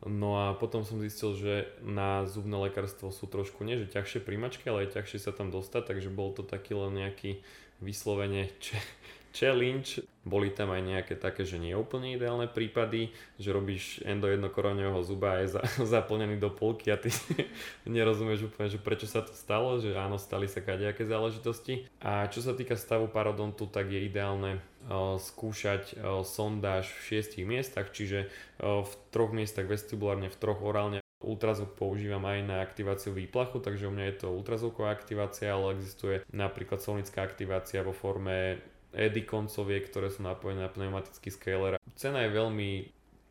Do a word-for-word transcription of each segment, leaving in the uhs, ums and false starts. No a potom som zistil, že na zubné lekárstvo sú trošku nie, že ťažšie príjmačky, ale aj ťažšie sa tam dostať, takže bol to taký len nejaký vyslovene č- challenge. Boli tam aj nejaké také, že nie úplne ideálne prípady, že robíš endojednokoreňového zuba a je za- zaplnený do polky a ty nerozumieš úplne, že prečo sa to stalo, že áno, stali sa kadejaké záležitosti. A čo sa týka stavu parodontu, tak je ideálne skúšať sondáž v šiestich miestach, čiže v troch miestach vestibulárne, v troch orálne. Ultrazvuk používam aj na aktiváciu výplachu, takže u mňa je to ultrazvuková aktivácia, ale existuje napríklad solnická aktivácia vo forme E D I koncoviek, ktoré sú napojené na pneumatický scaler. Cena je veľmi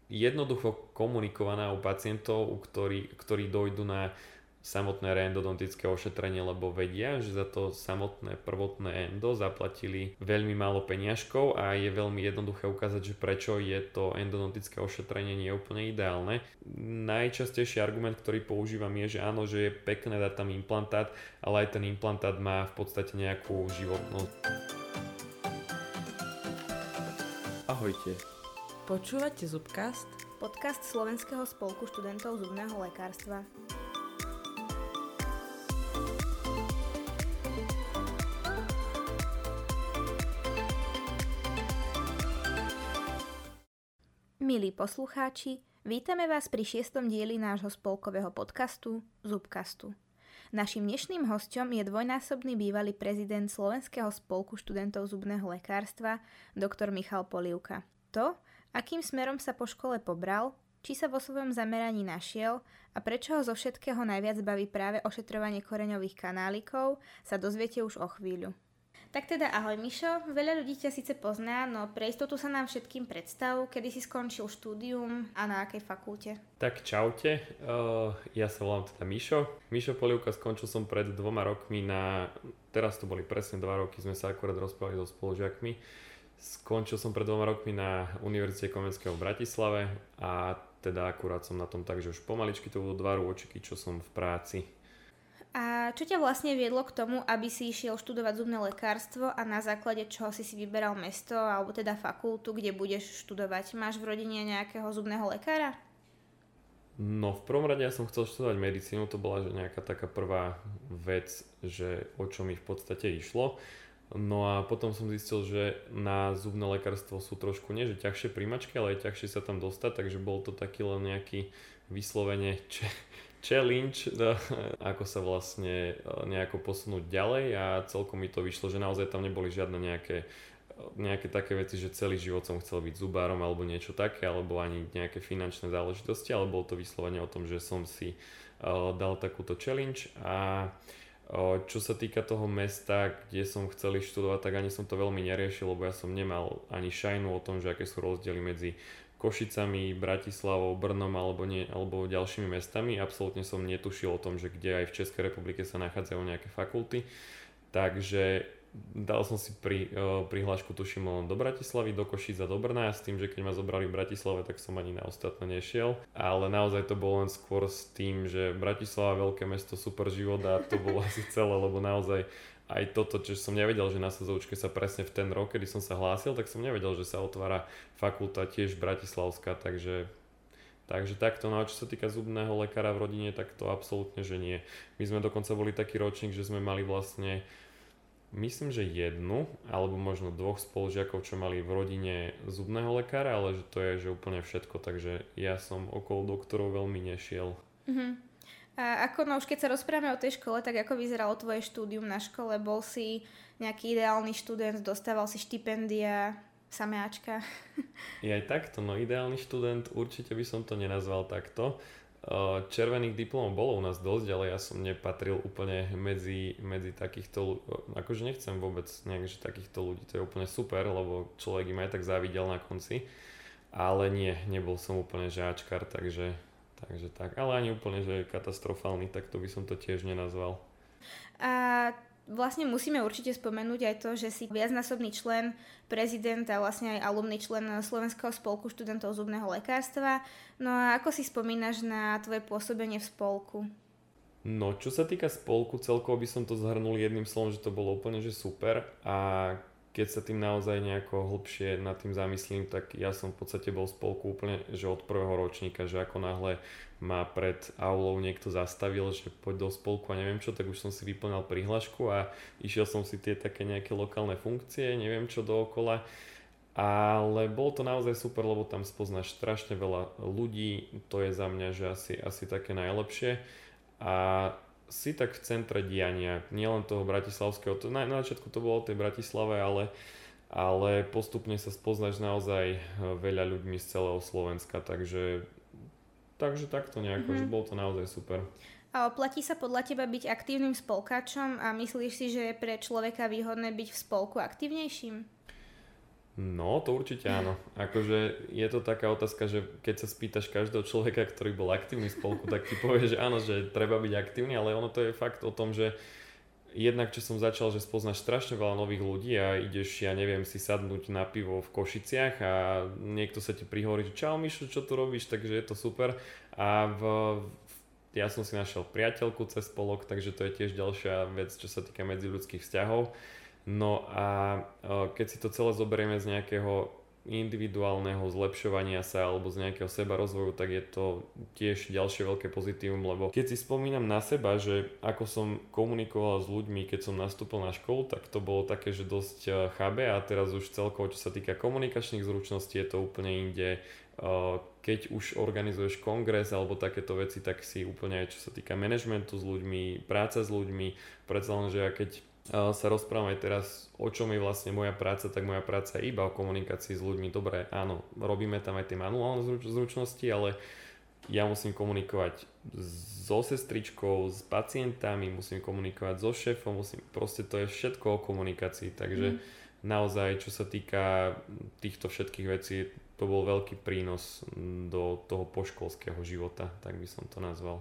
jednoducho komunikovaná u pacientov, u ktorých, ktorí dojdú na samotné reendodontické ošetrenie, lebo vedia, že za to samotné prvotné endo zaplatili veľmi málo peniažkov a je veľmi jednoduché ukázať, že prečo je to endodontické ošetrenie nie úplne ideálne. Najčastejší argument, ktorý používam, je, že áno, že je pekné dať tam implantát, ale aj ten implantát má v podstate nejakú životnosť. Ahojte. Počúvate Zubcast? Podcast Slovenského spolku študentov zubného lekárstva. Milí poslucháči, vítame vás pri šiestom dieli nášho spolkového podcastu Zubcastu. Naším dnešným hosťom je dvojnásobný bývalý prezident Slovenského spolku študentov zubného lekárstva, doktor Michal Polivka. To, akým smerom sa po škole pobral, či sa vo svojom zameraní našiel a prečo ho zo všetkého najviac baví práve ošetrovanie koreňových kanálikov, sa dozviete už o chvíľu. Tak teda ahoj Mišo, veľa ľudí ťa síce pozná, no pre istotu sa nám všetkým predstav, kedy si skončil štúdium a na akej fakulte. Tak čaute, uh, ja sa volám teda Mišo. Mišo Polivka, skončil som pred dvoma rokmi na, teraz to boli presne dva roky, sme sa akurát rozprávali so spolužiakmi. Skončil som pred dvoma rokmi na Univerzite Komenského v Bratislave a teda akurát som na tom tak, že už pomaličky to budú dva rôčiky, čo som v práci. A čo ťa vlastne viedlo k tomu, aby si išiel študovať zubné lekárstvo a na základe čoho si si vyberal mesto alebo teda fakultu, kde budeš študovať? Máš v rodine nejakého zubného lekára? No v prvom rade ja som chcel študovať medicínu, to bola že nejaká taká prvá vec, že o čo mi v podstate išlo. No a potom som zistil, že na zubné lekárstvo sú trošku nie, že ťažšie príjmačky, ale aj ťažšie sa tam dostať, takže bol to taký len nejaký vyslovene če- challenge, no, ako sa vlastne nejako posunúť ďalej a celkom mi to vyšlo, že naozaj tam neboli žiadne nejaké, nejaké také veci, že celý život som chcel byť zubárom alebo niečo také, alebo ani nejaké finančné záležitosti, ale bolo to vyslovene o tom, že som si uh, dal takúto challenge. A uh, čo sa týka toho mesta, kde som chcel študovať, tak ani som to veľmi neriešil, lebo ja som nemal ani šajnu o tom, že aké sú rozdiely medzi Košicami, Bratislavou, Brnom alebo, nie, alebo ďalšími mestami. Absolútne som netušil o tom, že kde aj v Českej republike sa nachádzajú nejaké fakulty. Takže dal som si pri, uh, prihlášku tuším len do Bratislavy, do Košic a do Brna s tým, že keď ma zobrali v Bratislave, tak som ani na ostatné nešiel. Ale naozaj to bolo len skôr s tým, že Bratislava, veľké mesto, super život a to bolo asi celé, lebo naozaj aj toto, čo som nevedel, že na SSŠZL sa presne v ten rok, kedy som sa hlásil, tak som nevedel, že sa otvára fakulta tiež bratislavská, takže, takže takto. No a čo sa týka zubného lekára v rodine, tak to absolútne, že nie. My sme dokonca boli taký ročník, že sme mali vlastne, myslím, že jednu, alebo možno dvoch spolužiakov, čo mali v rodine zubného lekára, ale že to je že úplne všetko, takže ja som okolo doktorov veľmi nešiel. Mhm. A ako, no už keď sa rozprávame o tej škole, tak ako vyzeralo tvoje štúdium na škole? Bol si nejaký ideálny študent, dostával si štipendia, sameáčka? Ja aj takto, no ideálny študent, určite by som to nenazval takto. Červených diplomov bolo u nás dosť, ale ja som nepatril úplne medzi, medzi takýchto, akože nechcem vôbec nejak, že takýchto ľudí, to je úplne super, lebo človek im aj tak závidel na konci. Ale nie, nebol som úplne žáčkar, takže... Takže tak, ale ani úplne, že je katastrofálny, tak to by som to tiež nenazval. A vlastne musíme určite spomenúť aj to, že si viacnásobný člen, prezident a vlastne aj alumný člen Slovenského spolku študentov zubného lekárstva. No a ako si spomínaš na tvoje pôsobenie v spolku? No, čo sa týka spolku, celkovo by som to zhrnul jedným slovom, že to bolo úplne, že super. A keď sa tým naozaj nejako hlbšie nad tým zamyslím, tak ja som v podstate bol v spolku úplne, že od prvého ročníka, že ako náhle ma pred aulou niekto zastavil, že poď do spolku a neviem čo, tak už som si vyplňal prihlášku a išiel som si tie také nejaké lokálne funkcie, neviem čo dookola. Ale bolo to naozaj super, lebo tam spoznáš strašne veľa ľudí, to je za mňa, že asi, asi také najlepšie. A si tak v centre diania, nielen toho bratislavského, to na, na začiatku to bolo o tej Bratislave, ale, ale postupne sa spoznáš naozaj veľa ľuďmi z celého Slovenska, takže, takže takto nejako, mm-hmm. že bolo to naozaj super. A oplatí sa podľa teba byť aktívnym spolkačom a myslíš si, že je pre človeka výhodné byť v spolku aktívnejším? No, to určite áno. Akože je to taká otázka, že keď sa spýtaš každého človeka, ktorý bol aktívny v spolku, tak ti povie, že áno, že treba byť aktívny, ale ono to je fakt o tom, že jednak čo som začal, že spoznáš strašne veľa nových ľudí a ideš, ja neviem, si sadnúť na pivo v Košiciach a niekto sa ti prihovorí, že čau Mišo, čo tu robíš, takže je to super. A v, ja som si našiel priateľku cez spolok, takže to je tiež ďalšia vec, čo sa týka medziľudských vzťahov. No a keď si to celé zoberieme z nejakého individuálneho zlepšovania sa alebo z nejakého sebarozvoju, tak je to tiež ďalšie veľké pozitívum, lebo keď si spomínam na seba, že ako som komunikoval s ľuďmi, keď som nastúpil na školu, tak to bolo také, že dosť chabé a teraz už celkovo, čo sa týka komunikačných zručností, je to úplne inde. Keď už organizuješ kongres alebo takéto veci, tak si úplne aj čo sa týka manažmentu s ľuďmi, práca s ľuďmi, predsa len, že ja keď sa rozprávam aj teraz, o čom je vlastne moja práca, tak moja práca je iba o komunikácii s ľuďmi. Dobre, áno, robíme tam aj tie manuálne zruč- zručnosti, ale ja musím komunikovať so sestričkou, s pacientami, musím komunikovať so šéfom, musím, proste to je všetko o komunikácii, takže mm. naozaj, čo sa týka týchto všetkých vecí, to bol veľký prínos do toho poškolského života, tak by som to nazval.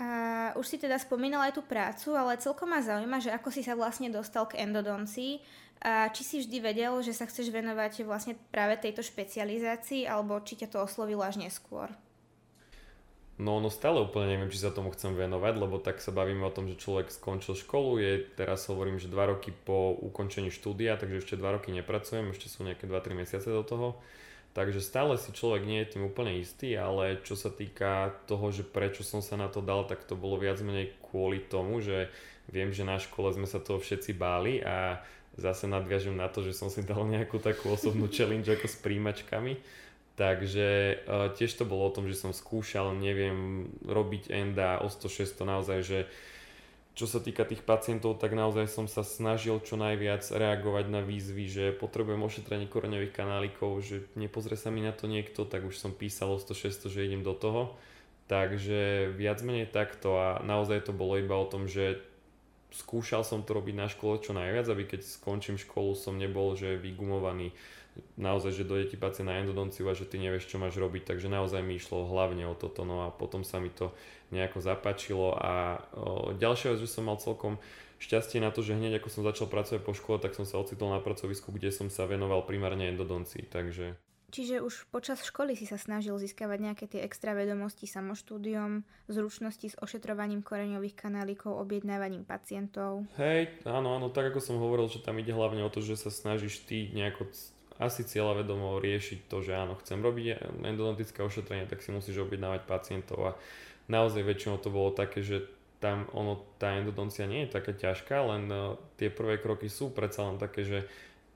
A už si teda spomínala aj tú prácu, ale celkom ma zaujíma, že ako si sa vlastne dostal k endodoncii a či si vždy vedel, že sa chceš venovať vlastne práve tejto špecializácii alebo či ťa to oslovilo až neskôr? No, no stále úplne neviem, či sa tomu chcem venovať, lebo tak sa bavíme o tom, že človek skončil školu, je teraz hovorím, že dva roky po ukončení štúdia, takže ešte dva roky nepracujem, ešte sú nejaké dva tri mesiace do toho. Takže stále si človek nie je tým úplne istý, ale čo sa týka toho, že prečo som sa na to dal, tak to bolo viac menej kvôli tomu, že viem, že na škole sme sa toho všetci báli a zase nadviažem na to, že som si dal nejakú takú osobnú challenge ako s príjmačkami. Takže e, tiež to bolo o tom, že som skúšal, neviem, robiť enda o sto šesť, to naozaj, že čo sa týka tých pacientov, tak naozaj som sa snažil čo najviac reagovať na výzvy, že potrebujem ošetrenie koreňových kanálikov, že nepozrie sa mi na to niekto, tak už som písal o sto šesť, že idem do toho. Takže viac menej takto a naozaj to bolo iba o tom, že skúšal som to robiť na škole čo najviac, aby keď skončím školu som nebol že vygumovaný. Naozaj, že dojde ti pacient na endodonciu a že ty nevieš, čo máš robiť, takže naozaj mi išlo hlavne o toto, no a potom sa mi to nejako zapáčilo a o, ďalšia vec, že som mal celkom šťastie na to, že hneď ako som začal pracovať po škole, tak som sa ocitol na pracovisku, kde som sa venoval primárne endodoncii, takže... Čiže už počas školy si sa snažil získavať nejaké tie extra vedomosti samoštúdiom, zručnosti s ošetrovaním koreňových kanálikov, objednávaním pacientov? Hej, áno, áno, tak ako som hovoril, že tam ide hlavne o to, že sa snažíš ty nejako asi cieľavedomo riešiť to, že áno, chcem robiť endodontické ošetrenie, tak si musíš objednávať pacientov a naozaj väčšinou to bolo také, že tam ono, tá endodoncia nie je taká ťažká, len uh, tie prvé kroky sú predsa len také, že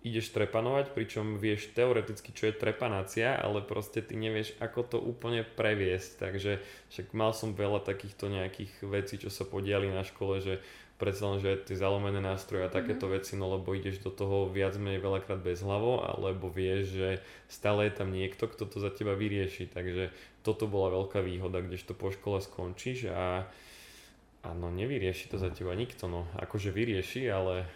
ideš trepanovať, pričom vieš teoreticky, čo je trepanácia, ale proste ty nevieš, ako to úplne previesť, takže však mal som veľa takýchto nejakých vecí, čo sa podiali na škole, že predsa len, že tie zalomené nástroje a takéto mm-hmm. veci, no lebo ideš do toho viac menej veľakrát bezhlavo, alebo vieš, že stále je tam niekto, kto to za teba vyrieši, takže toto bola veľká výhoda, kdežto po škole skončíš a áno, nevyrieši to za teba nikto, no akože vyrieši, ale...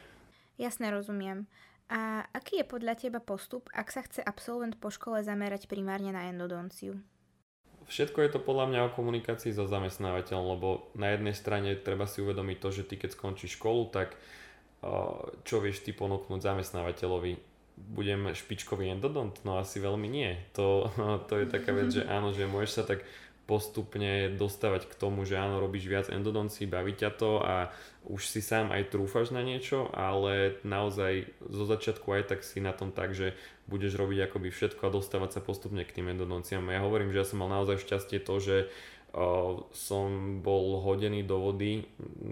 Jasné, rozumiem. A aký je podľa teba postup, ak sa chce absolvent po škole zamerať primárne na endodonciu? Všetko je to podľa mňa o komunikácii so zamestnávateľom, lebo na jednej strane treba si uvedomiť to, že ty keď skončíš školu, tak čo vieš ty ponúknuť zamestnávateľovi? Budem špičkový endodont? No asi veľmi nie. To, to je taká vec, že áno, že môžeš sa tak postupne dostávať k tomu, že áno, robíš viac endodoncií, baví ťa to a už si sám aj trúfaš na niečo, ale naozaj zo začiatku aj tak si na tom tak, že budeš robiť akoby všetko a dostávať sa postupne k tým endodonciám. Ja hovorím, že ja som mal naozaj šťastie to, že Uh, som bol hodený do vody,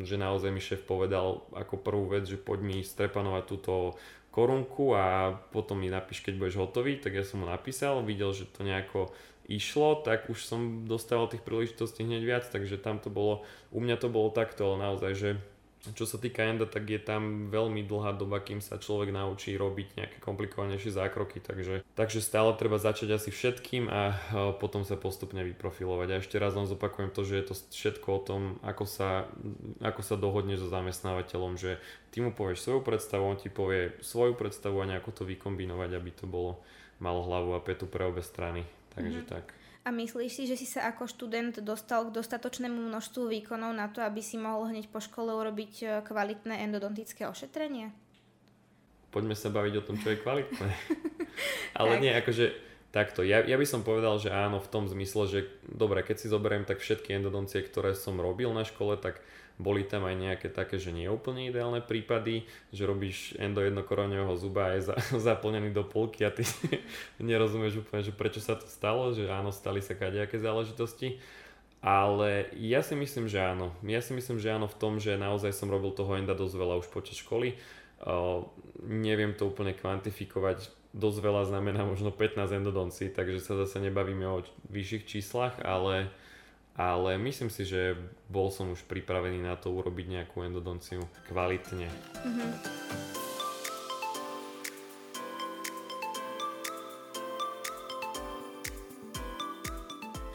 že naozaj mi šéf povedal ako prvú vec, že poď mi strepanovať túto korunku a potom mi napíš, keď budeš hotový, tak ja som mu napísal, videl, že to nejako išlo, tak už som dostával tých príležitostí hneď viac, takže tam to bolo, u mňa to bolo takto, naozaj, že čo sa týka enda, tak je tam veľmi dlhá doba, kým sa človek naučí robiť nejaké komplikovanejšie zákroky, takže, takže stále treba začať asi všetkým a potom sa postupne vyprofilovať. A ešte raz vám zopakujem to, že je to všetko o tom, ako sa, ako sa dohodne so zamestnávateľom, že ty mu povieš svoju predstavu, on ti povie svoju predstavu a nejako to vykombinovať, aby to bolo malo hlavu a petu pre obe strany, takže mm-hmm. tak. A myslíš si, že si sa ako študent dostal k dostatočnému množstvu výkonov na to, aby si mohol hneď po škole urobiť kvalitné endodontické ošetrenie? Poďme sa baviť o tom, čo je kvalitné. Ale nie, akože takto. Ja, ja by som povedal, že áno, v tom zmysle, že dobre, keď si zoberiem, tak všetky endodoncie, ktoré som robil na škole, tak boli tam aj nejaké také, že nie úplne ideálne prípady, že robíš endo jednokoreňového zuba a je zaplnený do polky a ty nerozumieš úplne, že prečo sa to stalo, že áno, stali sa kadejaké záležitosti. Ale ja si myslím, že áno. Ja si myslím, že áno v tom, že naozaj som robil toho enda dosť veľa už počas školy. Uh, neviem to úplne kvantifikovať. Dosť veľa znamená možno pätnásť endodoncí, takže sa zase nebavíme o vyšších číslach, ale... ale myslím si, že bol som už pripravený na to urobiť nejakú endodonciu kvalitne. Mm-hmm.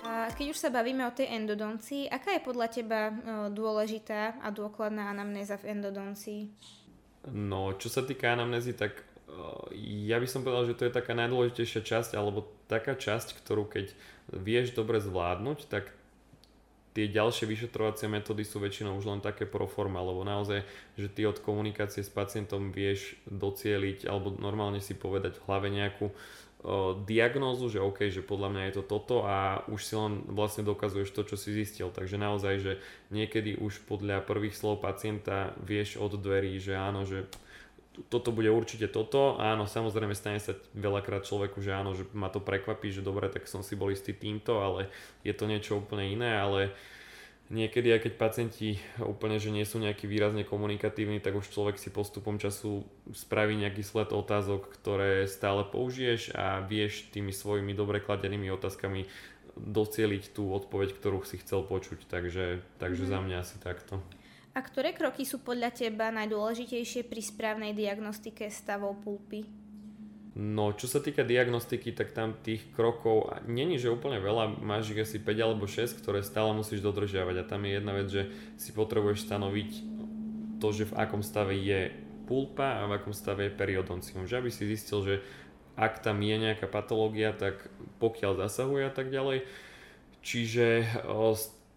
A keď už sa bavíme o tej endodoncii, aká je podľa teba dôležitá a dôkladná anamnéza v endodoncii? No, čo sa týka anamnézy, tak ja by som povedal, že to je taká najdôležitejšia časť, alebo taká časť, ktorú keď vieš dobre zvládnuť, tak tie ďalšie vyšetrovacie metódy sú väčšinou už len také pro forma, lebo naozaj, že ty od komunikácie s pacientom vieš docieliť alebo normálne si povedať v hlave nejakú uh, diagnózu, že OK, že podľa mňa je to toto a už si len vlastne dokazuješ to, čo si zistil. Takže naozaj, že niekedy už podľa prvých slov pacienta vieš od dverí, že áno, že toto bude určite toto, áno, samozrejme stane sa veľakrát človeku, že áno, že ma to prekvapí, že dobre, tak som si bol istý týmto, ale je to niečo úplne iné, ale niekedy aj keď pacienti úplne, že nie sú nejaký výrazne komunikatívni, tak už človek si postupom času spraví nejaký sled otázok, ktoré stále použiješ a vieš tými svojimi dobre kladenými otázkami docieliť tú odpoveď, ktorú si chcel počuť, takže, takže mm. za mňa asi takto. A ktoré kroky sú podľa teba najdôležitejšie pri správnej diagnostike stavov pulpy? No, čo sa týka diagnostiky, tak tam tých krokov není, že úplne veľa, máš ich asi päť alebo šesť, ktoré stále musíš dodržiavať. A tam je jedna vec, že si potrebuješ stanoviť to, že v akom stave je pulpa a v akom stave je periodoncium. Že aby si zistil, že ak tam je nejaká patológia, tak pokiaľ zasahuje a tak ďalej. Čiže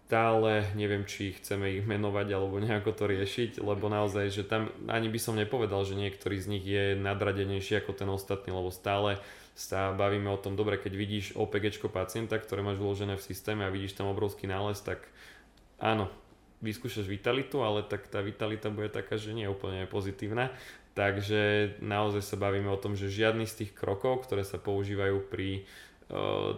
stále neviem, či chceme ich menovať alebo nejako to riešiť, lebo naozaj, že tam ani by som nepovedal, že niektorý z nich je nadradenejší ako ten ostatný, lebo stále sa bavíme o tom, dobre, keď vidíš ó pé géčko pacienta, ktoré máš uložené v systéme a vidíš tam obrovský nález, tak áno, vyskúšaš vitalitu, ale tak tá vitalita bude taká, že nie je úplne pozitívna. Takže naozaj sa bavíme o tom, že žiadny z tých krokov, ktoré sa používajú pri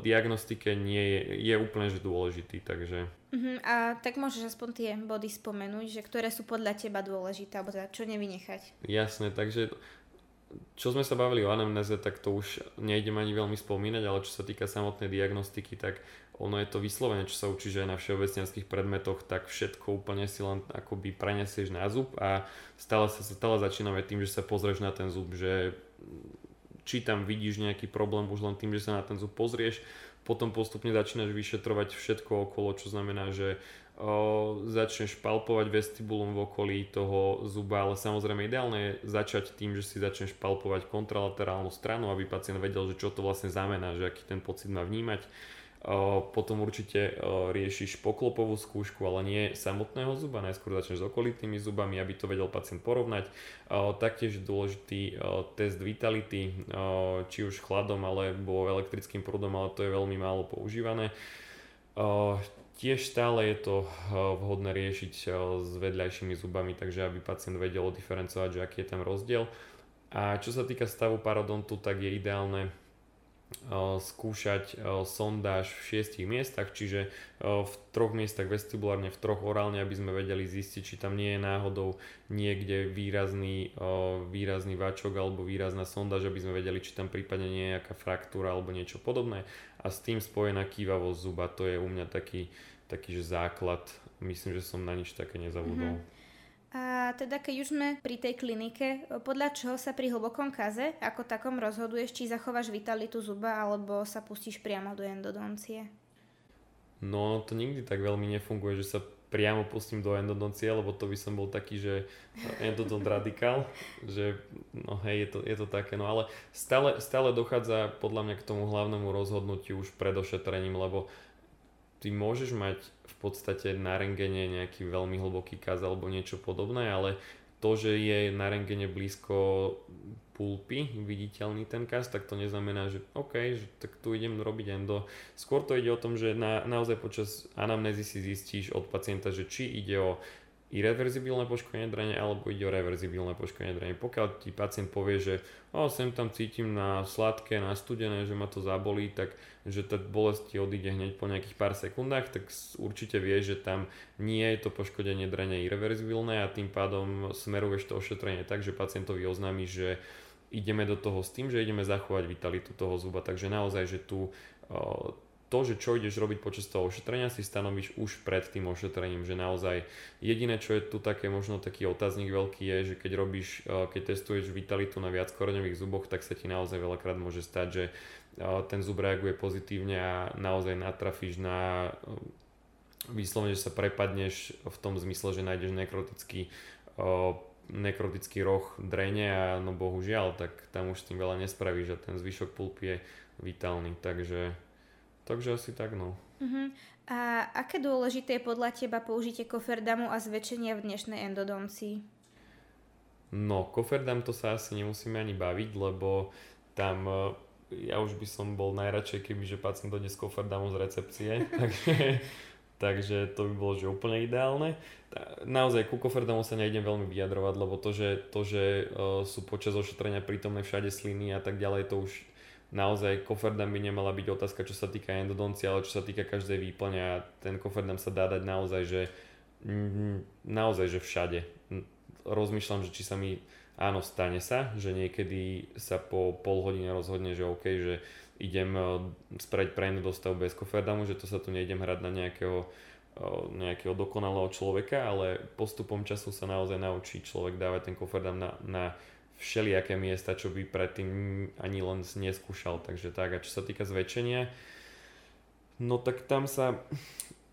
diagnostike nie je, je úplne že dôležitý, takže... Uh-huh. A tak môžeš aspoň tie body spomenúť, že ktoré sú podľa teba dôležité, alebo teda čo nevynechať? Jasné, takže čo sme sa bavili o anamnéze, tak to už nejdem ani veľmi spomínať, ale čo sa týka samotnej diagnostiky, tak ono je to vyslovene, čo sa učí, že na všeobecniarských predmetoch, tak všetko úplne si len akoby prenesieš na zub a stále, sa, stále začíname tým, že sa pozrieš na ten zub, že... či tam vidíš nejaký problém už len tým, že sa na ten zub pozrieš, potom postupne začínaš vyšetrovať všetko okolo, čo znamená, že o, začneš palpovať vestibulum v okolí toho zuba, ale samozrejme ideálne je začať tým, že si začneš palpovať kontralaterálnu stranu, aby pacient vedel, že čo to vlastne znamená, že aký ten pocit má vnímať. O, potom určite o, riešiš poklopovú skúšku, ale nie samotného zuba, najskôr začneš s okolitými zubami, aby to vedel pacient porovnať. O, taktiež dôležitý o, test vitality, o, či už chladom alebo elektrickým prúdom, ale to je veľmi málo používané. Tiež stále je to vhodné riešiť s vedľajšími zubami, takže aby pacient vedel diferencovať, že aký je tam rozdiel. A čo sa týka stavu parodontu, tak je ideálne skúšať sondáž v šiestich miestach, čiže v troch miestach vestibulárne, v troch orálne, aby sme vedeli zistiť, či tam nie je náhodou niekde výrazný, výrazný váčok alebo výrazná sondáž, aby sme vedeli, či tam prípadne nie je nejaká fraktúra alebo niečo podobné. A s tým spojená kývavosť zuba, to je u mňa taký, taký že základ. Myslím, že som na nič také nezabudol. Mm-hmm. A teda keď už sme pri tej klinike, podľa čoho sa pri hlbokom kaze ako takom rozhoduješ, či zachováš vitalitu zuba alebo sa pustíš priamo do endodoncie? No to nikdy tak veľmi nefunguje, že sa priamo pustím do endodoncie, lebo to by som bol taký, že endodont radikál, že no hej, je to, je to také, no ale stále, stále dochádza podľa mňa k tomu hlavnému rozhodnutiu už pred ošetrením, lebo ty môžeš mať v podstate na rentgene nejaký veľmi hlboký kaz alebo niečo podobné, ale to, že je na rentgene blízko pulpy viditeľný ten kaz, tak to neznamená, že OK, že tak tu idem robiť endo. Skôr to ide o tom, že na, naozaj počas anamnézy si zistíš od pacienta, že či ide o irreverzibilné poškodenie drene alebo ide o reverzibilné poškodenie drene. Pokiaľ ti pacient povie, že o, sem tam cítim na sladké, na studené, že ma to zabolí, tak že tá bolesť ti odíde hneď po nejakých pár sekundách, tak určite vieš, že tam nie je to poškodenie drene irreverzibilné a tým pádom smeruješ to ošetrenie tak, že pacientovi oznámiš, že ideme do toho s tým, že ideme zachovať vitalitu toho zuba. Takže naozaj, že tu to, že čo ideš robiť počas toho ošetrenia, si stanovíš už pred tým ošetrením, že naozaj jediné, čo je tu také možno taký otáznik veľký je, že keď robíš, keď testuješ vitalitu na viac koreňových zuboch, tak sa ti naozaj veľakrát môže stať, že ten zub reaguje pozitívne a naozaj natrafíš na výslovne, že sa prepadneš v tom zmysle, že nájdeš nekrotický nekrotický roh drene a no bohužiaľ, tak tam už s tým veľa nespravíš a ten zvyšok pulpy je vitálny, takže Takže asi tak, no. Uh-huh. A aké dôležité je podľa teba použitie koferdamu a zväčšenia v dnešnej endodoncii? No, koferdam to sa asi nemusíme ani baviť, lebo tam ja už by som bol najradšej, kebyže pacient dojde s koferdamom z recepcie. takže, takže to by bolo že úplne ideálne. Naozaj, ku koferdamu sa nejdem veľmi vyjadrovať, lebo to, že, to, že uh, sú počas ošetrenia prítomné všade sliny a tak ďalej, to už naozaj koferdam by nemala byť otázka, čo sa týka endodoncie, ale čo sa týka každej výplne a ten koferdam sa dá dať naozaj, že naozaj, že všade. Rozmýšľam, že či sa mi, áno, stane sa, že niekedy sa po pol hodine rozhodne, že OK, že idem spraviť pre endodostavu bez koferdamu, že to sa tu nejdem hrať na nejakého, nejakého dokonalého človeka, ale postupom času sa naozaj naučí človek dávať ten koferdam na, na všelijaké miesta, čo by predtým ani len neskúšal, takže tak. A čo sa týka zväčšenia, no tak tam sa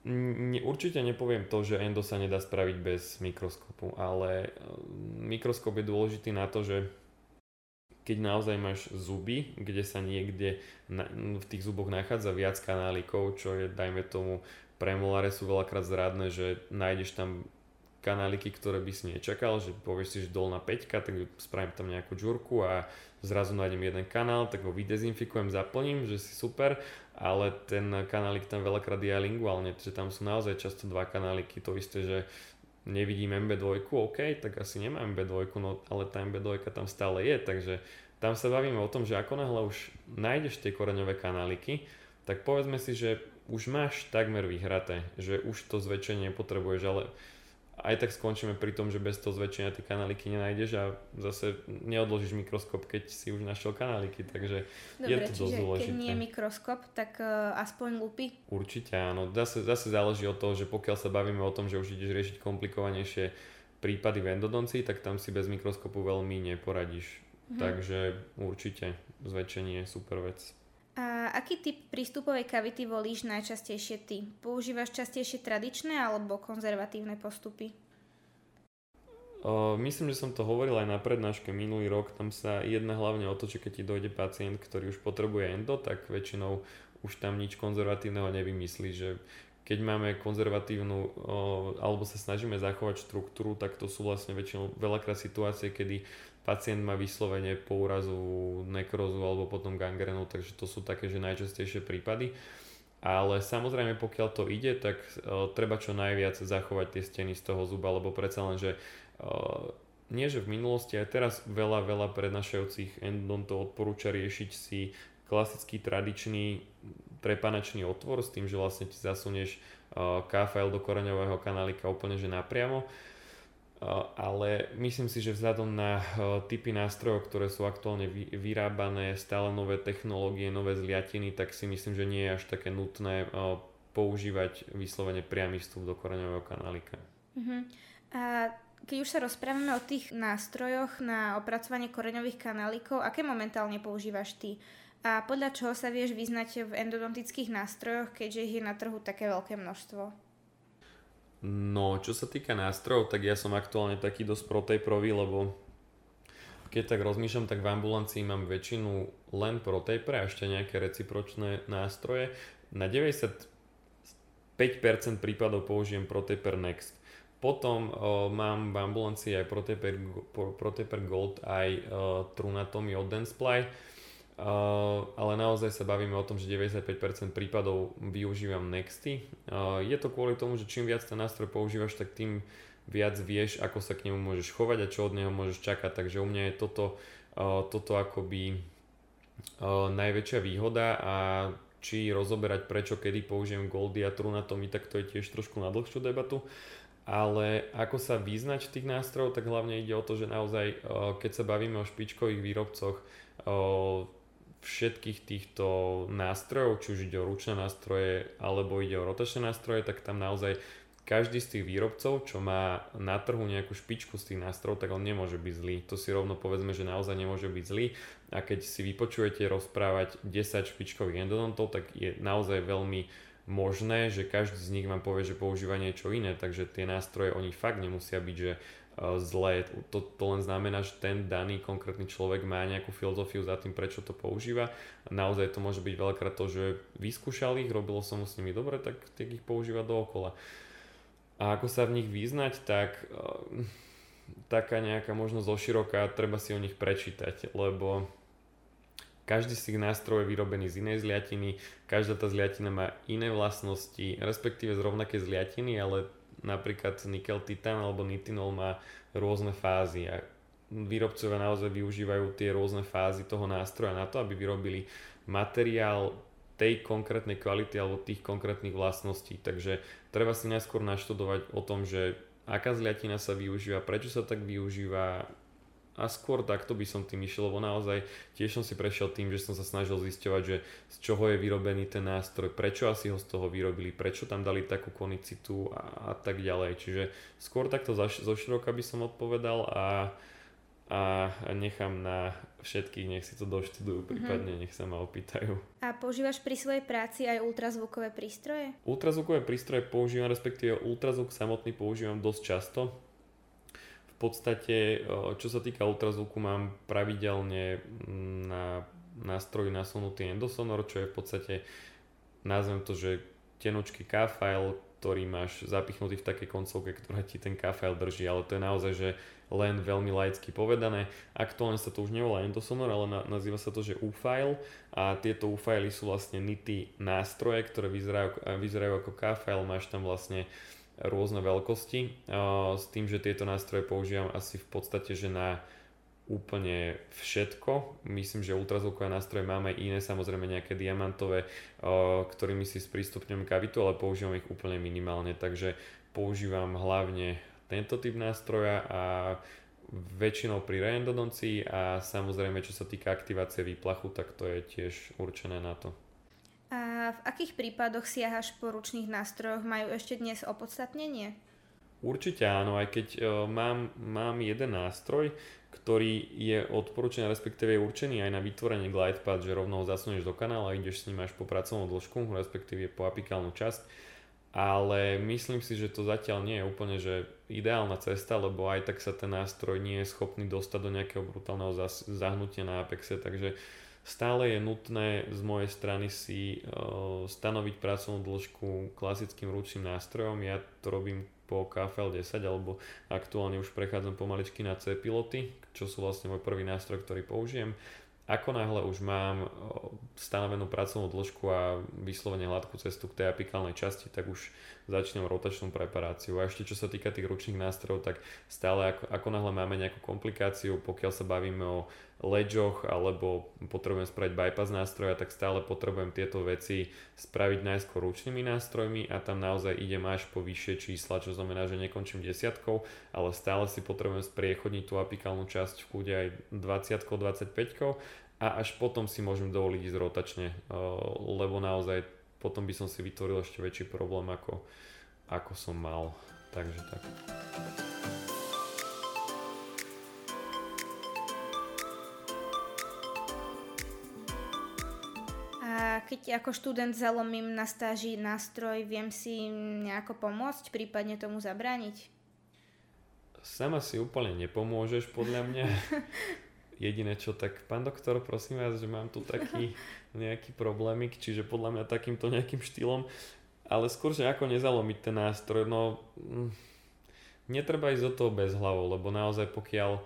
ne, určite nepoviem to, že endo sa nedá spraviť bez mikroskopu, ale mikroskop je dôležitý na to, že keď naozaj máš zuby, kde sa niekde na, v tých zuboch nachádza viac kanálikov, čo je, dajme tomu, premoláre sú veľakrát zradné, že nájdeš tam kanáliky, ktoré by si nečakal, že povieš si, že dolná peťka, tak spravím tam nejakú džurku a zrazu nájdem jeden kanál, tak ho vydezinfikujem, zaplním, že si super, ale ten kanálik tam veľakrát je aj linguálne, že tam sú naozaj často dva kanáliky, to isté, že nevidím em bé dva, OK, tak asi nemám em bé dva, no ale tá em bé dva tam stále je, takže tam sa bavíme o tom, že ako náhle už nájdeš tie koreňové kanáliky, tak povedzme si, že už máš takmer vyhraté, že už to zväčšenie potrebuješ, ale aj tak skončíme pri tom, že bez toho zväčšenia tie kanáliky nenájdeš a zase neodložíš mikroskop, keď si už našiel kanáliky, takže dobre, je to dosť dôležité. Keď nie je mikroskop, tak uh, aspoň lupy? Určite áno, zase, zase záleží od toho, že pokiaľ sa bavíme o tom, že už ideš riešiť komplikovanejšie prípady v endodoncii, tak tam si bez mikroskopu veľmi neporadíš, mhm. takže určite zväčšenie je super vec. A aký typ prístupovej kavity volíš najčastejšie ty? Používaš častejšie tradičné alebo konzervatívne postupy? O, myslím, že som to hovoril aj na prednáške minulý rok. Tam sa jedná hlavne o to, že keď ti dojde pacient, ktorý už potrebuje endo, tak väčšinou už tam nič konzervatívneho nevymyslí, že keď máme konzervatívnu, alebo sa snažíme zachovať štruktúru, tak to sú vlastne väčšinou veľakrát situácie, kedy pacient má vyslovene po úrazu nekrozu alebo potom gangrenu, takže to sú také, že najčastejšie prípady. Ale samozrejme, pokiaľ to ide, tak uh, treba čo najviac zachovať tie steny z toho zuba, lebo predsa len, že uh, nie, že v minulosti, aj teraz veľa, veľa prednášajúcich endodontov odporúča riešiť si klasický tradičný trepanačný otvor s tým, že vlastne ti zasunieš uh, ká ef el do koreňového kanálika úplne že napriamo. Ale myslím si, že vzhľadom na typy nástrojov, ktoré sú aktuálne vyrábané, stále nové technológie, nové zliatiny, tak si myslím, že nie je až také nutné používať vyslovene priamy vstup do koreňového kanálika. Uh-huh. A keď už sa rozprávame o tých nástrojoch na opracovanie koreňových kanálikov, aké momentálne používaš ty? A podľa čoho sa vieš vyznať v endodontických nástrojoch, keďže ich je na trhu také veľké množstvo? No, čo sa týka nástrojov, tak ja som aktuálne taký dosť protaperový, lebo keď tak rozmýšľam, tak v ambulancii mám väčšinu len protapere a ešte nejaké recipročné nástroje. Na deväťdesiatpäť percent prípadov použijem Protaper Next. Potom o, mám v ambulancii aj Protaper, Protaper Gold, aj o, Trunatomy od Dentsply. Uh, ale naozaj sa bavíme o tom, že deväťdesiatpäť percent prípadov využívam Nexty. Uh, je to kvôli tomu, že čím viac ten nástroj používaš, tak tým viac vieš, ako sa k nemu môžeš chovať a čo od neho môžeš čakať. Takže u mňa je toto, uh, toto akoby uh, najväčšia výhoda a či rozoberať prečo, kedy použijem Goldy a Trunatomy, tak to je tiež trošku na dlhšiu debatu. Ale ako sa vyznať v tých nástrojoch, tak hlavne ide o to, že naozaj uh, keď sa bavíme o špičkových výrobcoch, uh, všetkých týchto nástrojov, či už ide o ručné nástroje alebo ide o rotačné nástroje, tak tam naozaj každý z tých výrobcov, čo má na trhu nejakú špičku z tých nástrojov, tak on nemôže byť zlý. To si rovno povedzme, že naozaj nemôže byť zlý. A keď si vypočujete rozprávať desať špičkových endodontov, tak je naozaj veľmi možné, že každý z nich vám povie, že používa niečo iné, takže tie nástroje oni fakt nemusia byť, že zlé. To, to len znamená, že ten daný konkrétny človek má nejakú filozofiu za tým, prečo to používa. Naozaj to môže byť veľakrát to, že vyskúšal ich, robilo som s nimi dobre, tak ich používa dookola. A ako sa v nich vyznať, tak taká nejaká možnosť zoširoka, treba si o nich prečítať, lebo každý z tých nástrojov je vyrobený z inej zliatiny, každá tá zliatina má iné vlastnosti, respektíve z rovnaké zliatiny, ale napríklad nikel titán alebo nitinol má rôzne fázy a výrobcovia naozaj využívajú tie rôzne fázy toho nástroja na to, aby vyrobili materiál tej konkrétnej kvality alebo tých konkrétnych vlastností. Takže treba si najskôr naštudovať o tom, že aká zliatina sa využíva, prečo sa tak využíva a skôr takto by som tým išiel, lebo naozaj tiež som si prešiel tým, že som sa snažil zisťovať, že z čoho je vyrobený ten nástroj, prečo asi ho z toho vyrobili, prečo tam dali takú konicitu a, a tak ďalej. Čiže skôr takto zoširoka by som odpovedal a, a nechám na všetkých, nech si to doštudujú, prípadne nech sa ma opýtajú. A používaš pri svojej práci aj ultrazvukové prístroje? Ultrazvukové prístroje používam, respektíve ultrazvuk samotný používam dosť často. V podstate, čo sa týka ultrazvuku, mám pravidelne na nástroji nasunutý endosonor, čo je v podstate, nazvem to, že tenočký ká ef el, ktorý máš zapichnutý v takej koncovke, ktorá ti ten ká ef el drží, ale to je naozaj, že len veľmi laicky povedané. Aktuálne sa to už nevolá endosonor, ale na, nazýva sa to, že U-file a tieto U-file sú vlastne nity nástroje, ktoré vyzerajú, vyzerajú ako ká ef el, máš tam vlastne rôzne veľkosti, s tým, že tieto nástroje používam asi v podstate, že na úplne všetko. Myslím, že ultrazvukové nástroje máme iné, samozrejme nejaké diamantové, ktorými si sprístupňujem kavitu, ale používam ich úplne minimálne, takže používam hlavne tento typ nástroja a väčšinou pri reendodoncii a samozrejme, čo sa týka aktivácie výplachu, tak to je tiež určené na to. A v akých prípadoch siahaš po ručných nástrojoch? Majú ešte dnes opodstatnenie? Určite áno, aj keď uh, mám, mám jeden nástroj, ktorý je odporúčený, respektíve je určený aj na vytvorenie glidepad, že rovno ho zasunieš do kanála a ideš s ním až po pracovnú dĺžku, respektíve po apikálnu časť. Ale myslím si, že to zatiaľ nie je úplne že ideálna cesta, lebo aj tak sa ten nástroj nie je schopný dostať do nejakého brutálneho zas- zahnutia na apexe, takže stále je nutné z mojej strany si uh, stanoviť pracovnú dĺžku klasickým ručným nástrojom. Ja to robím po ká ef el desať alebo aktuálne už prechádzam pomaličky na C-piloty, čo sú vlastne môj prvý nástroj, ktorý použijem. Ako náhle už mám stanovenú pracovnú dĺžku a vyslovene hladkú cestu k tej apikálnej časti, tak už začnem rotačnú preparáciu. A ešte čo sa týka tých ručných nástrojov, tak stále ako, ako náhle máme nejakú komplikáciu, pokiaľ sa bavíme o ledžoch alebo potrebujem spraviť bypass nástroja, tak stále potrebujem tieto veci spraviť najskôr ručnými nástrojmi a tam naozaj idem až po vyššie čísla, čo znamená, že nekončím desiatkou, ale stále si potrebujem spriechodniť tú apikálnu časť v kľude aj dvadsiatkou, dvadsaťpäťkou. A až potom si môžem dovoliť ísť rotačne, lebo naozaj potom by som si vytvoril ešte väčší problém, ako, ako som mal. Takže tak. A keď ako študent zalomím na stáži nástroj, viem si nejako pomôcť, prípadne tomu zabrániť? Sama si úplne nepomôžeš, podľa mňa. Jediné čo, tak pán doktor, prosím vás, že mám tu taký nejaký problémik, čiže podľa mňa takýmto nejakým štýlom, ale skôr, že ako nezalomiť ten nástroj, no mm, netreba ísť do toho bez hlavou, lebo naozaj pokiaľ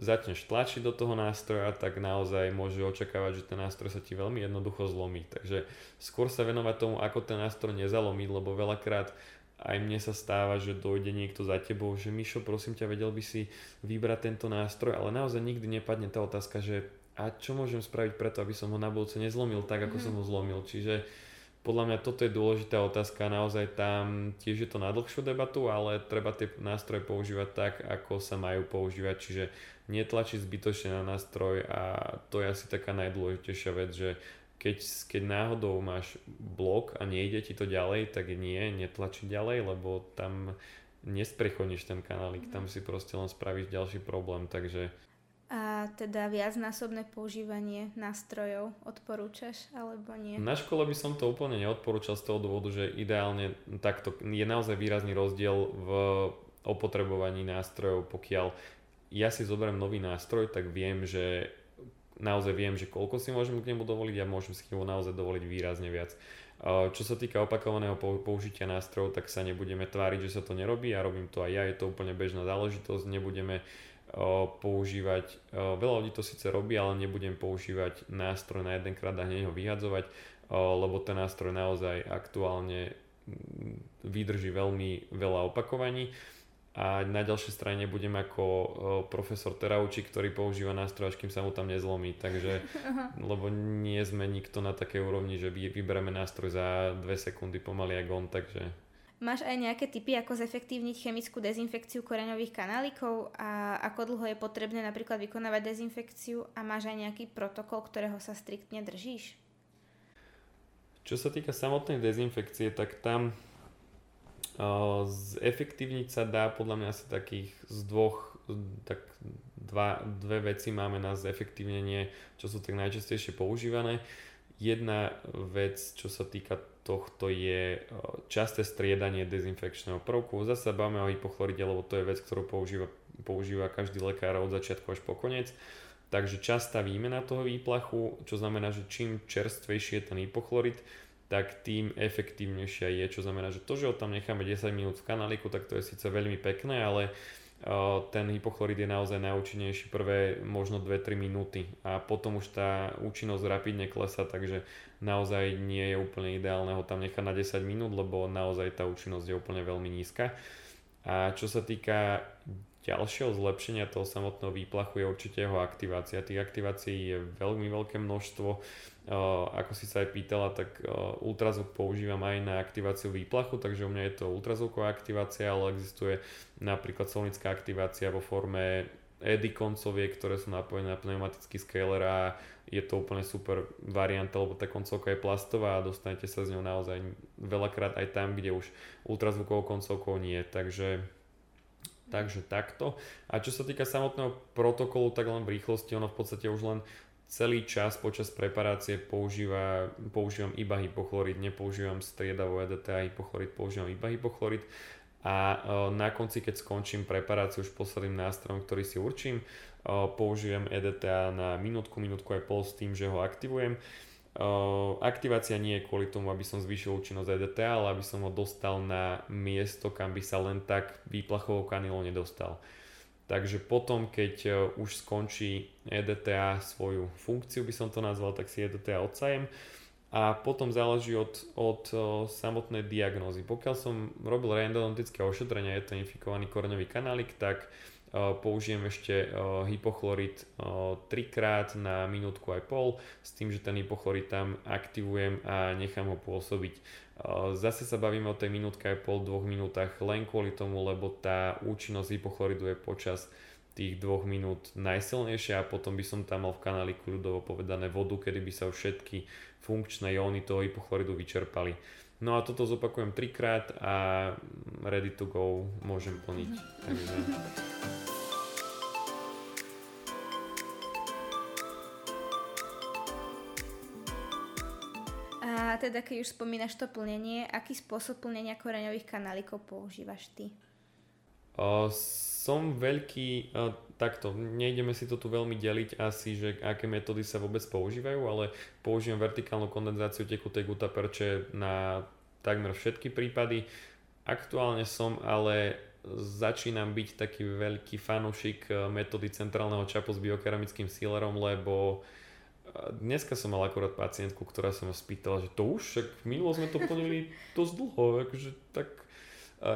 začneš tlačiť do toho nástroja, tak naozaj môže očakávať, že ten nástroj sa ti veľmi jednoducho zlomí, takže skôr sa venovať tomu, ako ten nástroj nezalomiť, lebo veľakrát aj mne sa stáva, že dojde niekto za tebou, že Mišo, prosím ťa, vedel by si vybrať tento nástroj, ale naozaj nikdy nepadne tá otázka, že a čo môžem spraviť preto, aby som ho na budúce nezlomil tak, ako mm. som ho zlomil. Čiže podľa mňa toto je dôležitá otázka, naozaj tam tiež je to na dlhšiu debatu, ale treba tie nástroje používať tak, ako sa majú používať, čiže netlačiť zbytočne na nástroj a to je asi taká najdôležitejšia vec, že Keď, keď náhodou máš blok a nejde ti to ďalej, tak nie, netlači ďalej, lebo tam nesprechodíš ten kanálik, tam si proste len spravíš ďalší problém, takže... A teda viacnásobné používanie nástrojov odporúčaš, alebo nie? Na škole by som to úplne neodporúčal z toho dôvodu, že ideálne takto je naozaj výrazný rozdiel v opotrebovaní nástrojov. Pokiaľ ja si zoberiem nový nástroj, tak viem, že naozaj viem, že koľko si môžem k nemu dovoliť a ja môžem si k nemu naozaj dovoliť výrazne viac. Čo sa týka opakovaného použitia nástrojov, tak sa nebudeme tváriť, že sa to nerobí, ja robím to aj ja, je to úplne bežná záležitosť, nebudeme používať, veľa ľudí to síce robí, ale nebudem používať nástroj na jedenkrát a hneď ho vyhadzovať, lebo ten nástroj naozaj aktuálne vydrží veľmi veľa opakovaní. A na ďalšej strane budem ako profesor Terauči, ktorý používa nástroj, až kým sa mu tam nezlomí. Takže, lebo nie sme nikto na takej úrovni, že vybereme nástroj za dve sekundy pomaly ako on, takže... Máš aj nejaké tipy, ako zefektívniť chemickú dezinfekciu koreňových kanálikov a ako dlho je potrebné napríklad vykonávať dezinfekciu a máš aj nejaký protokol, ktorého sa striktne držíš? Čo sa týka samotnej dezinfekcie, tak tam... Zefektívniť sa dá podľa mňa asi takých z dvoch, tak dva, dve veci máme na zefektívnenie, čo sú tak najčastejšie používané. Jedna vec, čo sa týka tohto, je časté striedanie dezinfekčného prvku. Zase bavíme o hypochlorite, lebo to je vec, ktorú používa, používa každý lekár od začiatku až po koniec. Takže častá výmena toho výplachu, čo znamená, že čím čerstvejší je ten hypochlorit, tak tým efektívnejšia je, čo znamená, že to, že ho tam necháme desať minút v kanáliku, tak to je síce veľmi pekné, ale uh, ten hypochlorid je naozaj najúčinnejší prvé možno dve až tri minúty a potom už tá účinnosť rapidne klesá, takže naozaj nie je úplne ideálne ho tam nechať na desať minút, lebo naozaj tá účinnosť je úplne veľmi nízka. A čo sa týka ďalšieho zlepšenia toho samotného výplachu, je určite jeho aktivácia. Tých aktivácií je veľmi veľké množstvo. Uh, ako si sa aj pýtala, tak uh, ultrazvuk používam aj na aktiváciu výplachu, takže u mňa je to ultrazvuková aktivácia, ale existuje napríklad solnická aktivácia vo forme E D T A koncoviek, ktoré sú napojené na pneumatický scaler a je to úplne super varianta, lebo tá koncovka je plastová a dostanete sa z ňou naozaj veľakrát aj tam, kde už ultrazvukovou koncovkou nie, takže... takže takto. A čo sa týka samotného protokolu, tak len v rýchlosti, ono v podstate už len celý čas počas preparácie používa, používam iba hypochlorid, nepoužívam striedavo E D T A hypochlorid, používam iba hypochlorid a na konci, keď skončím preparáciu už posledným nástrojom, ktorý si určím, používam E D T A na minútku, minútku aj pol s tým, že ho aktivujem. Aktivácia nie je kvôli tomu, aby som zvýšil účinnosť E D T A, ale aby som ho dostal na miesto, kam by sa len tak výplachovou kanilou nedostal. Takže potom, keď už skončí é dé té á svoju funkciu, by som to nazval, tak si é dé té á odsajem. A potom záleží od, od samotnej diagnózy. Pokiaľ som robil reendodontické ošetrenie, je to infikovaný koreňový kanálik, tak použijem ešte hypochlorit trikrát na minútku aj pol, s tým, že ten hypochlorit tam aktivujem a nechám ho pôsobiť. Zase sa bavíme o tej minútke aj pol, dvoch minútach len kvôli tomu, lebo tá účinnosť hypochloridu je počas tých dvoch minút najsilnejšia a potom by som tam mal v kanáliku ľudovo povedané vodu, kedy by sa všetky funkčné jóny toho hypochloridu vyčerpali. No a toto zopakujem trikrát a ready to go môžem plniť. Takže. A teda keď už spomínaš to plnenie, aký spôsob plnenia koreňových kanálikov používaš ty? O, som veľký, o, takto, nejdeme si to tu veľmi deliť asi, že aké metódy sa vôbec používajú, ale používam vertikálnu kondenzáciu tekutej gutaperče na takmer všetky prípady. Aktuálne som ale začínam byť taký veľký fanúšik metódy centrálneho čapu s biokeramickým sealerom, lebo dneska som mal akurát pacientku, ktorá som spýtala, že to už, však minulo sme to plnili dosť dlho, akože tak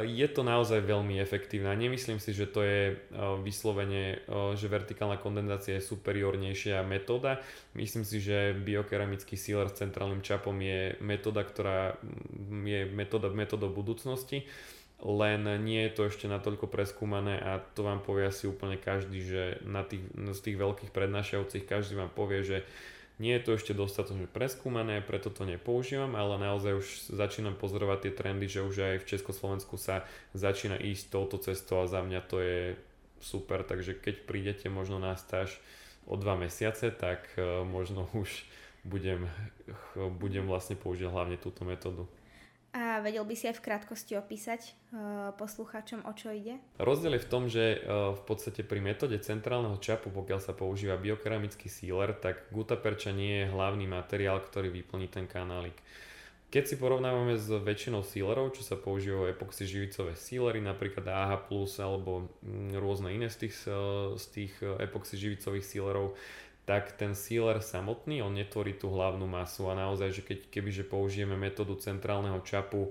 je to naozaj veľmi efektívne. Nemyslím si, že to je vyslovene, že vertikálna kondenzácia je superiornejšia metóda. Myslím si, že biokeramický sealer s centrálnym čapom je metóda, ktorá je metóda metódou budúcnosti, len nie je to ešte natoľko preskúmané a to vám povie asi úplne každý, že na tých, z tých veľkých prednášajúcich každý vám povie, že nie je to ešte dostatočne preskúmané, preto to nepoužívam, ale naozaj už začínam pozorovať tie trendy, že už aj v Československu sa začína ísť touto cestou a za mňa to je super, takže keď prídete možno na stáž o dva mesiace, tak možno už budem, budem vlastne použiť hlavne túto metódu. A vedel by si aj v krátkosti opísať e, poslucháčom, o čo ide? Rozdiel je v tom, že e, v podstate pri metóde centrálneho čapu, pokiaľ sa používa biokeramický sealer, tak gutaperča nie je hlavný materiál, ktorý vyplní ten kanálik. Keď si porovnávame s väčšinou sealerov, čo sa používajú epoxy živicové sealery, napríklad á há plus, alebo m, rôzne iné z tých, z tých epoxy živicových sealerov, tak ten sealer samotný, on netvorí tú hlavnú masu a naozaj, že keď, kebyže použijeme metódu centrálneho čapu o,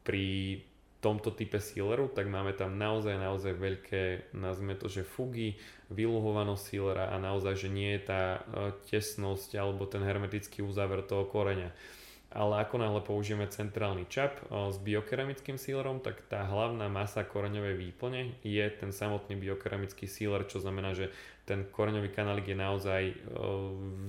pri tomto type sealeru, tak máme tam naozaj, naozaj veľké, nazvime to, že fugy, vyluhovanosť sealera a naozaj, že nie je tá o, tesnosť alebo ten hermetický uzáver toho koreňa. Ale ako náhle použijeme centrálny čap o, s biokeramickým sealerom, tak tá hlavná masa koreňovej výplne je ten samotný biokeramický sealer, čo znamená, že ten koreňový kanálik je naozaj e,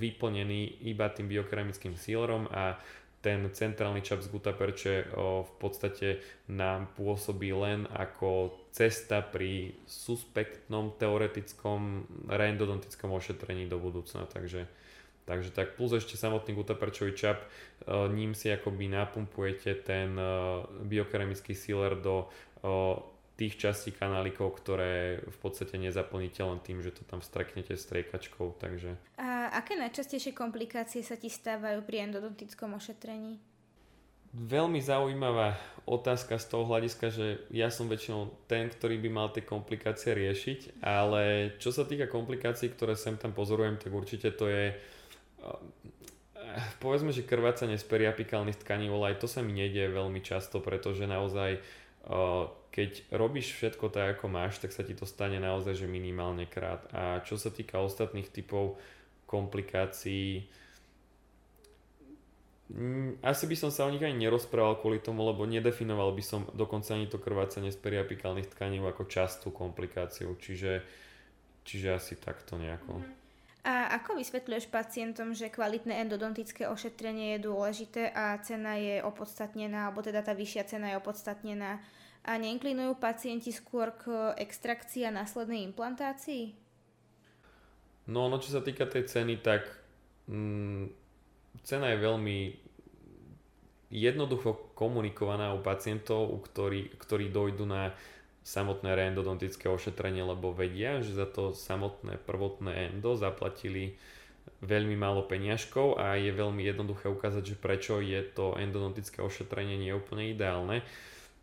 vyplnený iba tým biokeramickým sealerom a ten centrálny čap z gutaperče e, v podstate nám pôsobí len ako cesta pri suspektnom teoretickom reendodontickom ošetrení do budúcna. Takže, takže tak plus ešte samotný gutaperčový čap, e, ním si akoby napumpujete ten e, biokeramický sealer do e, tých častí kanálikov, ktoré v podstate nezaplníte len tým, že to tam streknete striekačkou, takže. A aké najčastejšie komplikácie sa ti stávajú pri endodontickom ošetrení? Veľmi zaujímavá otázka z toho hľadiska, že ja som väčšinou ten, ktorý by mal tie komplikácie riešiť, ale čo sa týka komplikácií, ktoré sem tam pozorujem, tak určite to je, povedzme, že krvácanie z periapikálnych tkaní, ale aj to sa mi nedie veľmi často, pretože naozaj keď robíš všetko tak, ako máš, tak sa ti to stane naozaj, že minimálne krát. A čo sa týka ostatných typov komplikácií, asi by som sa o nich ani nerozprával kvôli tomu, lebo nedefinoval by som dokonca ani to krvácanie z periapikálnych tkaní ako častú komplikáciu. Čiže, čiže asi takto nejako. A ako vysvetľuješ pacientom, že kvalitné endodontické ošetrenie je dôležité a cena je opodstatnená, alebo teda tá vyššia cena je opodstatnená? A neinklinujú pacienti skôr k extrakcii a následnej implantácii? No, no čo sa týka tej ceny, tak mm, cena je veľmi jednoducho komunikovaná u pacientov, u ktorý, ktorí dojdu na samotné reendodontické ošetrenie, lebo vedia, že za to samotné prvotné endo zaplatili veľmi málo peniažkov a je veľmi jednoduché ukázať, že prečo je to endodontické ošetrenie nie úplne ideálne.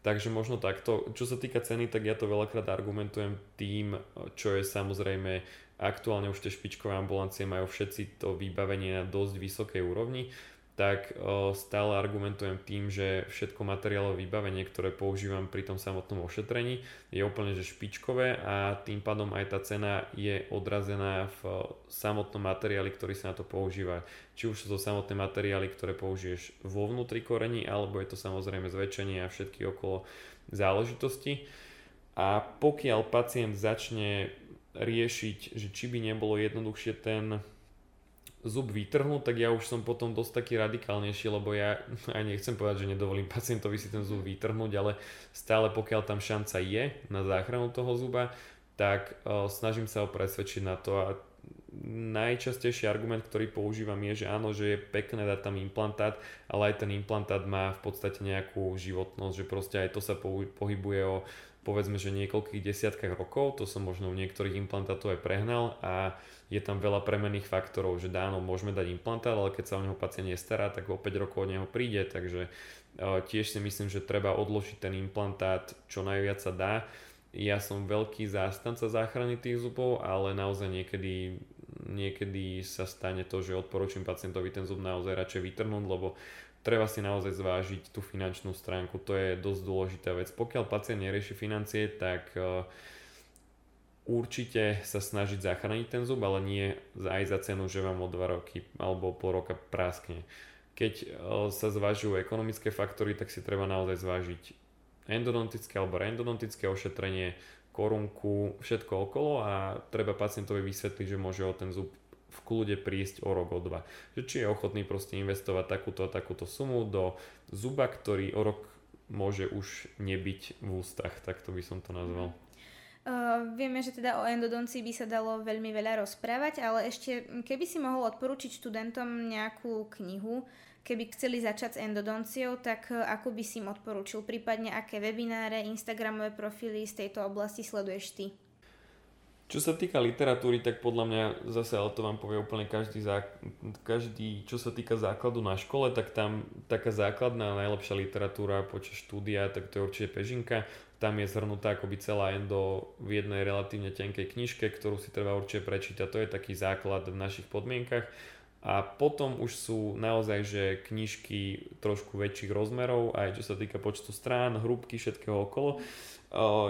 Takže možno takto. Čo sa týka ceny, tak ja to veľakrát argumentujem tým, čo je samozrejme aktuálne už tie špičkové ambulancie majú všetci to vybavenie na dosť vysokej úrovni, tak stále argumentujem tým, že všetko materiálové vybavenie, ktoré používam pri tom samotnom ošetrení, je úplne že špičkové a tým pádom aj tá cena je odrazená v samotnom materiáli, ktorý sa na to používa. Či už sú to samotné materiály, ktoré použiješ vo vnútri korení, alebo je to samozrejme zväčšenie a všetky okolo záležitosti. A pokiaľ pacient začne riešiť, že či by nebolo jednoduchšie ten zub vytrhnúť, tak ja už som potom dosť taký radikálnejší, lebo ja aj nechcem povedať, že nedovolím pacientovi si ten zub vytrhnúť, ale stále pokiaľ tam šanca je na záchranu toho zuba, tak uh, snažím sa ho presvedčiť na to. A najčastejší argument, ktorý používam je, že áno, že je pekné dať tam implantát, ale aj ten implantát má v podstate nejakú životnosť, že proste aj to sa po- pohybuje o povedzme, že niekoľkých desiatkách rokov, to som možno u niektorých implantátov aj prehnal a je tam veľa premenných faktorov, že dáno, môžeme dať implantát, ale keď sa o neho pacient nestará, tak o päť rokov od neho príde, takže e, tiež si myslím, že treba odložiť ten implantát čo najviac sa dá. Ja som veľký zástanca záchrany tých zubov, ale naozaj niekedy, niekedy sa stane to, že odporúčam pacientovi ten zub naozaj radšej vytrhnúť, lebo treba si naozaj zvážiť tú finančnú stránku. To je dosť dôležitá vec. Pokiaľ pacient nerieši financie, tak určite sa snažiť zachrániť ten zub, ale nie aj za cenu, že vám o dva roky alebo pol roka praskne. Keď sa zvážujú ekonomické faktory, tak si treba naozaj zvážiť endodontické alebo endodontické ošetrenie, korunku, všetko okolo a treba pacientovi vysvetliť, že môže o ten zub v kľude prísť o rok, o dva. Že či je ochotný proste investovať takúto a takúto sumu do zuba, ktorý o rok môže už nebyť v ústach, tak to by som to nazval. Uh, vieme, že teda o endodoncii by sa dalo veľmi veľa rozprávať, ale ešte keby si mohol odporučiť študentom nejakú knihu, keby chceli začať s endodonciou, tak ako by si im odporúčil? Prípadne aké webináre, Instagramové profily z tejto oblasti sleduješ ty? Čo sa týka literatúry, tak podľa mňa zase, ale to vám povie úplne každý, zá... každý, čo sa týka základu na škole, tak tam taká základná najlepšia literatúra počas štúdia, tak to je určite Pežinka. Tam je zhrnutá akoby celá endo v jednej relatívne tenkej knižke, ktorú si treba určite prečítať. To je taký základ v našich podmienkach. A potom už sú naozaj, že knižky trošku väčších rozmerov, aj čo sa týka počtu strán, hrúbky, všetkého okolo.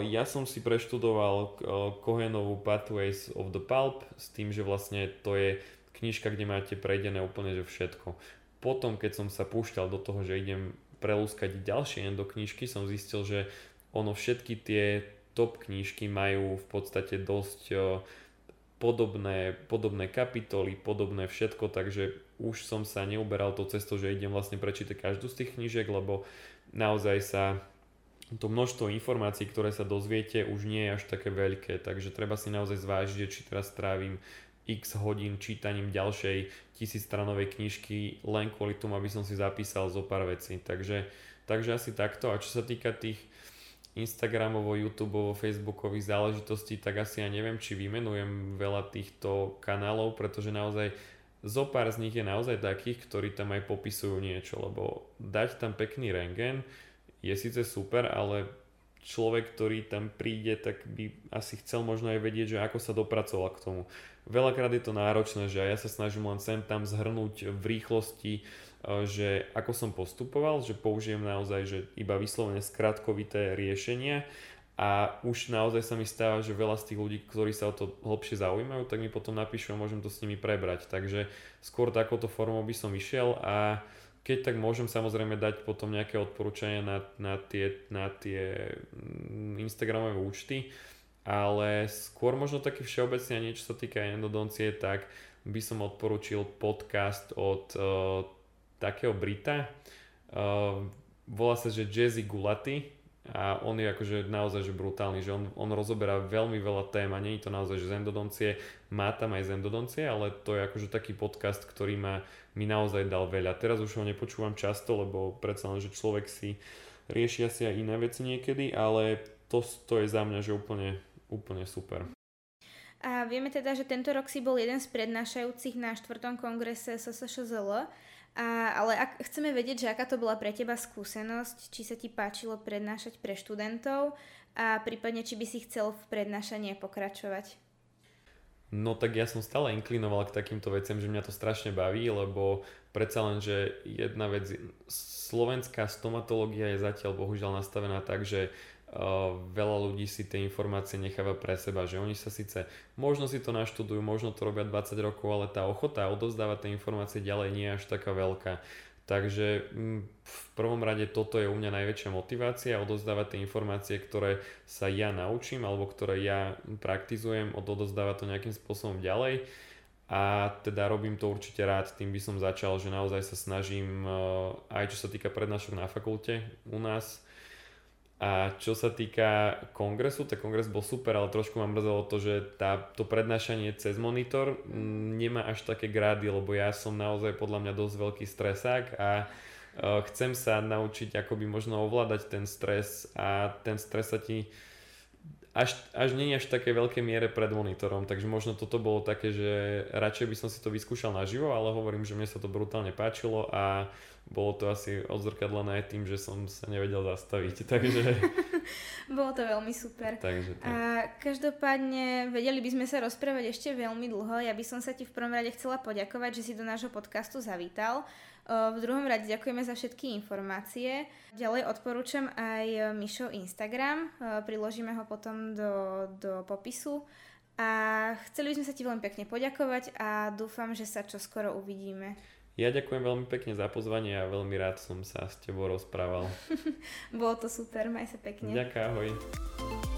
Ja som si preštudoval Cohenovú Pathways of the Pulp s tým, že vlastne to je knižka, kde máte prejdené úplne že všetko. Potom, keď som sa púšťal do toho, že idem prelúskať ďalšie endo knižky, som zistil, že ono všetky tie top knižky majú v podstate dosť Podobné, podobné kapitoly, podobné všetko, takže už som sa neuberal tou cestou, že idem vlastne prečítať každú z tých knížiek, lebo naozaj sa to množstvo informácií, ktoré sa dozviete, už nie je až také veľké, takže treba si naozaj zvážiť, či teraz strávim x hodín čítaním ďalšej tisícstranovej knižky len kvôli tomu, aby som si zapísal zo pár vecí, takže, takže asi takto. A čo sa týka tých Instagramovo, YouTubeovo, Facebookových záležitostí, tak asi ja neviem, či vymenujem veľa týchto kanálov, pretože naozaj zo pár z nich je naozaj takých, ktorí tam aj popisujú niečo, lebo dať tam pekný rentgen je síce super, ale človek, ktorý tam príde, tak by asi chcel možno aj vedieť, že ako sa dopracoval k tomu. Veľakrát je to náročné, že ja sa snažím len sem tam zhrnúť v rýchlosti, že ako som postupoval, že použijem naozaj že iba vyslovene skratkovité riešenia a už naozaj sa mi stáva, že veľa z tých ľudí, ktorí sa o to hlbšie zaujímajú, tak mi potom napíšu a môžem to s nimi prebrať, takže skôr takouto formou by som išiel a keď tak môžem samozrejme dať potom nejaké odporúčania na, na, tie, na tie Instagramové účty, ale skôr možno taký všeobecne a niečo sa týka endodoncie, tak by som odporúčil podcast od takého Brita, uh, volá sa, že Jesse Gulati a on je akože naozaj že brutálny, že on, on rozoberá veľmi veľa tém a nie je to naozaj že z endodoncie, má tam aj z endodoncie, ale to je akože taký podcast, ktorý ma, mi naozaj dal veľa. Teraz už ho nepočúvam často, lebo predsa len, že človek si riešia si aj iné veci niekedy, ale to, to je za mňa že úplne, úplne super. A vieme teda, že tento rok si bol jeden z prednášajúcich na štvrtom kongrese es es š zet el A, ale ak chceme vedieť, že aká to bola pre teba skúsenosť, či sa ti páčilo prednášať pre študentov a prípadne, či by si chcel v prednášaní pokračovať. No tak ja som stále inklinoval k takýmto veciam, že mňa to strašne baví, lebo predsa len, že jedna vec, slovenská stomatológia je zatiaľ bohužiaľ nastavená tak, že Uh, veľa ľudí si tie informácie necháva pre seba, že oni sa síce možno si to naštudujú, možno to robia dvadsať rokov, ale tá ochota odovzdávať tie informácie ďalej nie je až taká veľká. Takže v prvom rade toto je u mňa najväčšia motivácia, odovzdávať tie informácie, ktoré sa ja naučím alebo ktoré ja praktizujem, odovzdávať to nejakým spôsobom ďalej. A teda robím to určite rád, tým by som začal, že naozaj sa snažím uh, aj čo sa týka prednášok na fakulte u nás. A čo sa týka kongresu, tak kongres bol super, ale trošku ma mrzelo to, že tá, to prednášanie cez monitor nemá až také grády, lebo ja som naozaj podľa mňa dosť veľký stresák a uh, chcem sa naučiť, ako by možno ovládať ten stres a ten stres sa ti až, až nie je až také veľké miere pred monitorom, takže možno toto bolo také, že radšej by som si to vyskúšal naživo, ale hovorím, že mne sa to brutálne páčilo a bolo to asi odzrkadlené tým, že som sa nevedel zastaviť, takže... Bolo to veľmi super. Takže, tak. A každopádne vedeli by sme sa rozprávať ešte veľmi dlho. Ja by som sa ti v prvom rade chcela poďakovať, že si do nášho podcastu zavítal. V druhom rade ďakujeme za všetky informácie. Ďalej odporúčam aj Mišov Instagram. Priložíme ho potom do, do popisu. A chceli by sme sa ti veľmi pekne poďakovať a dúfam, že sa čoskoro uvidíme. Ja ďakujem veľmi pekne za pozvanie a veľmi rád som sa s tebou rozprával. Bolo to super, maj sa pekne. Ďakujem, ahoj.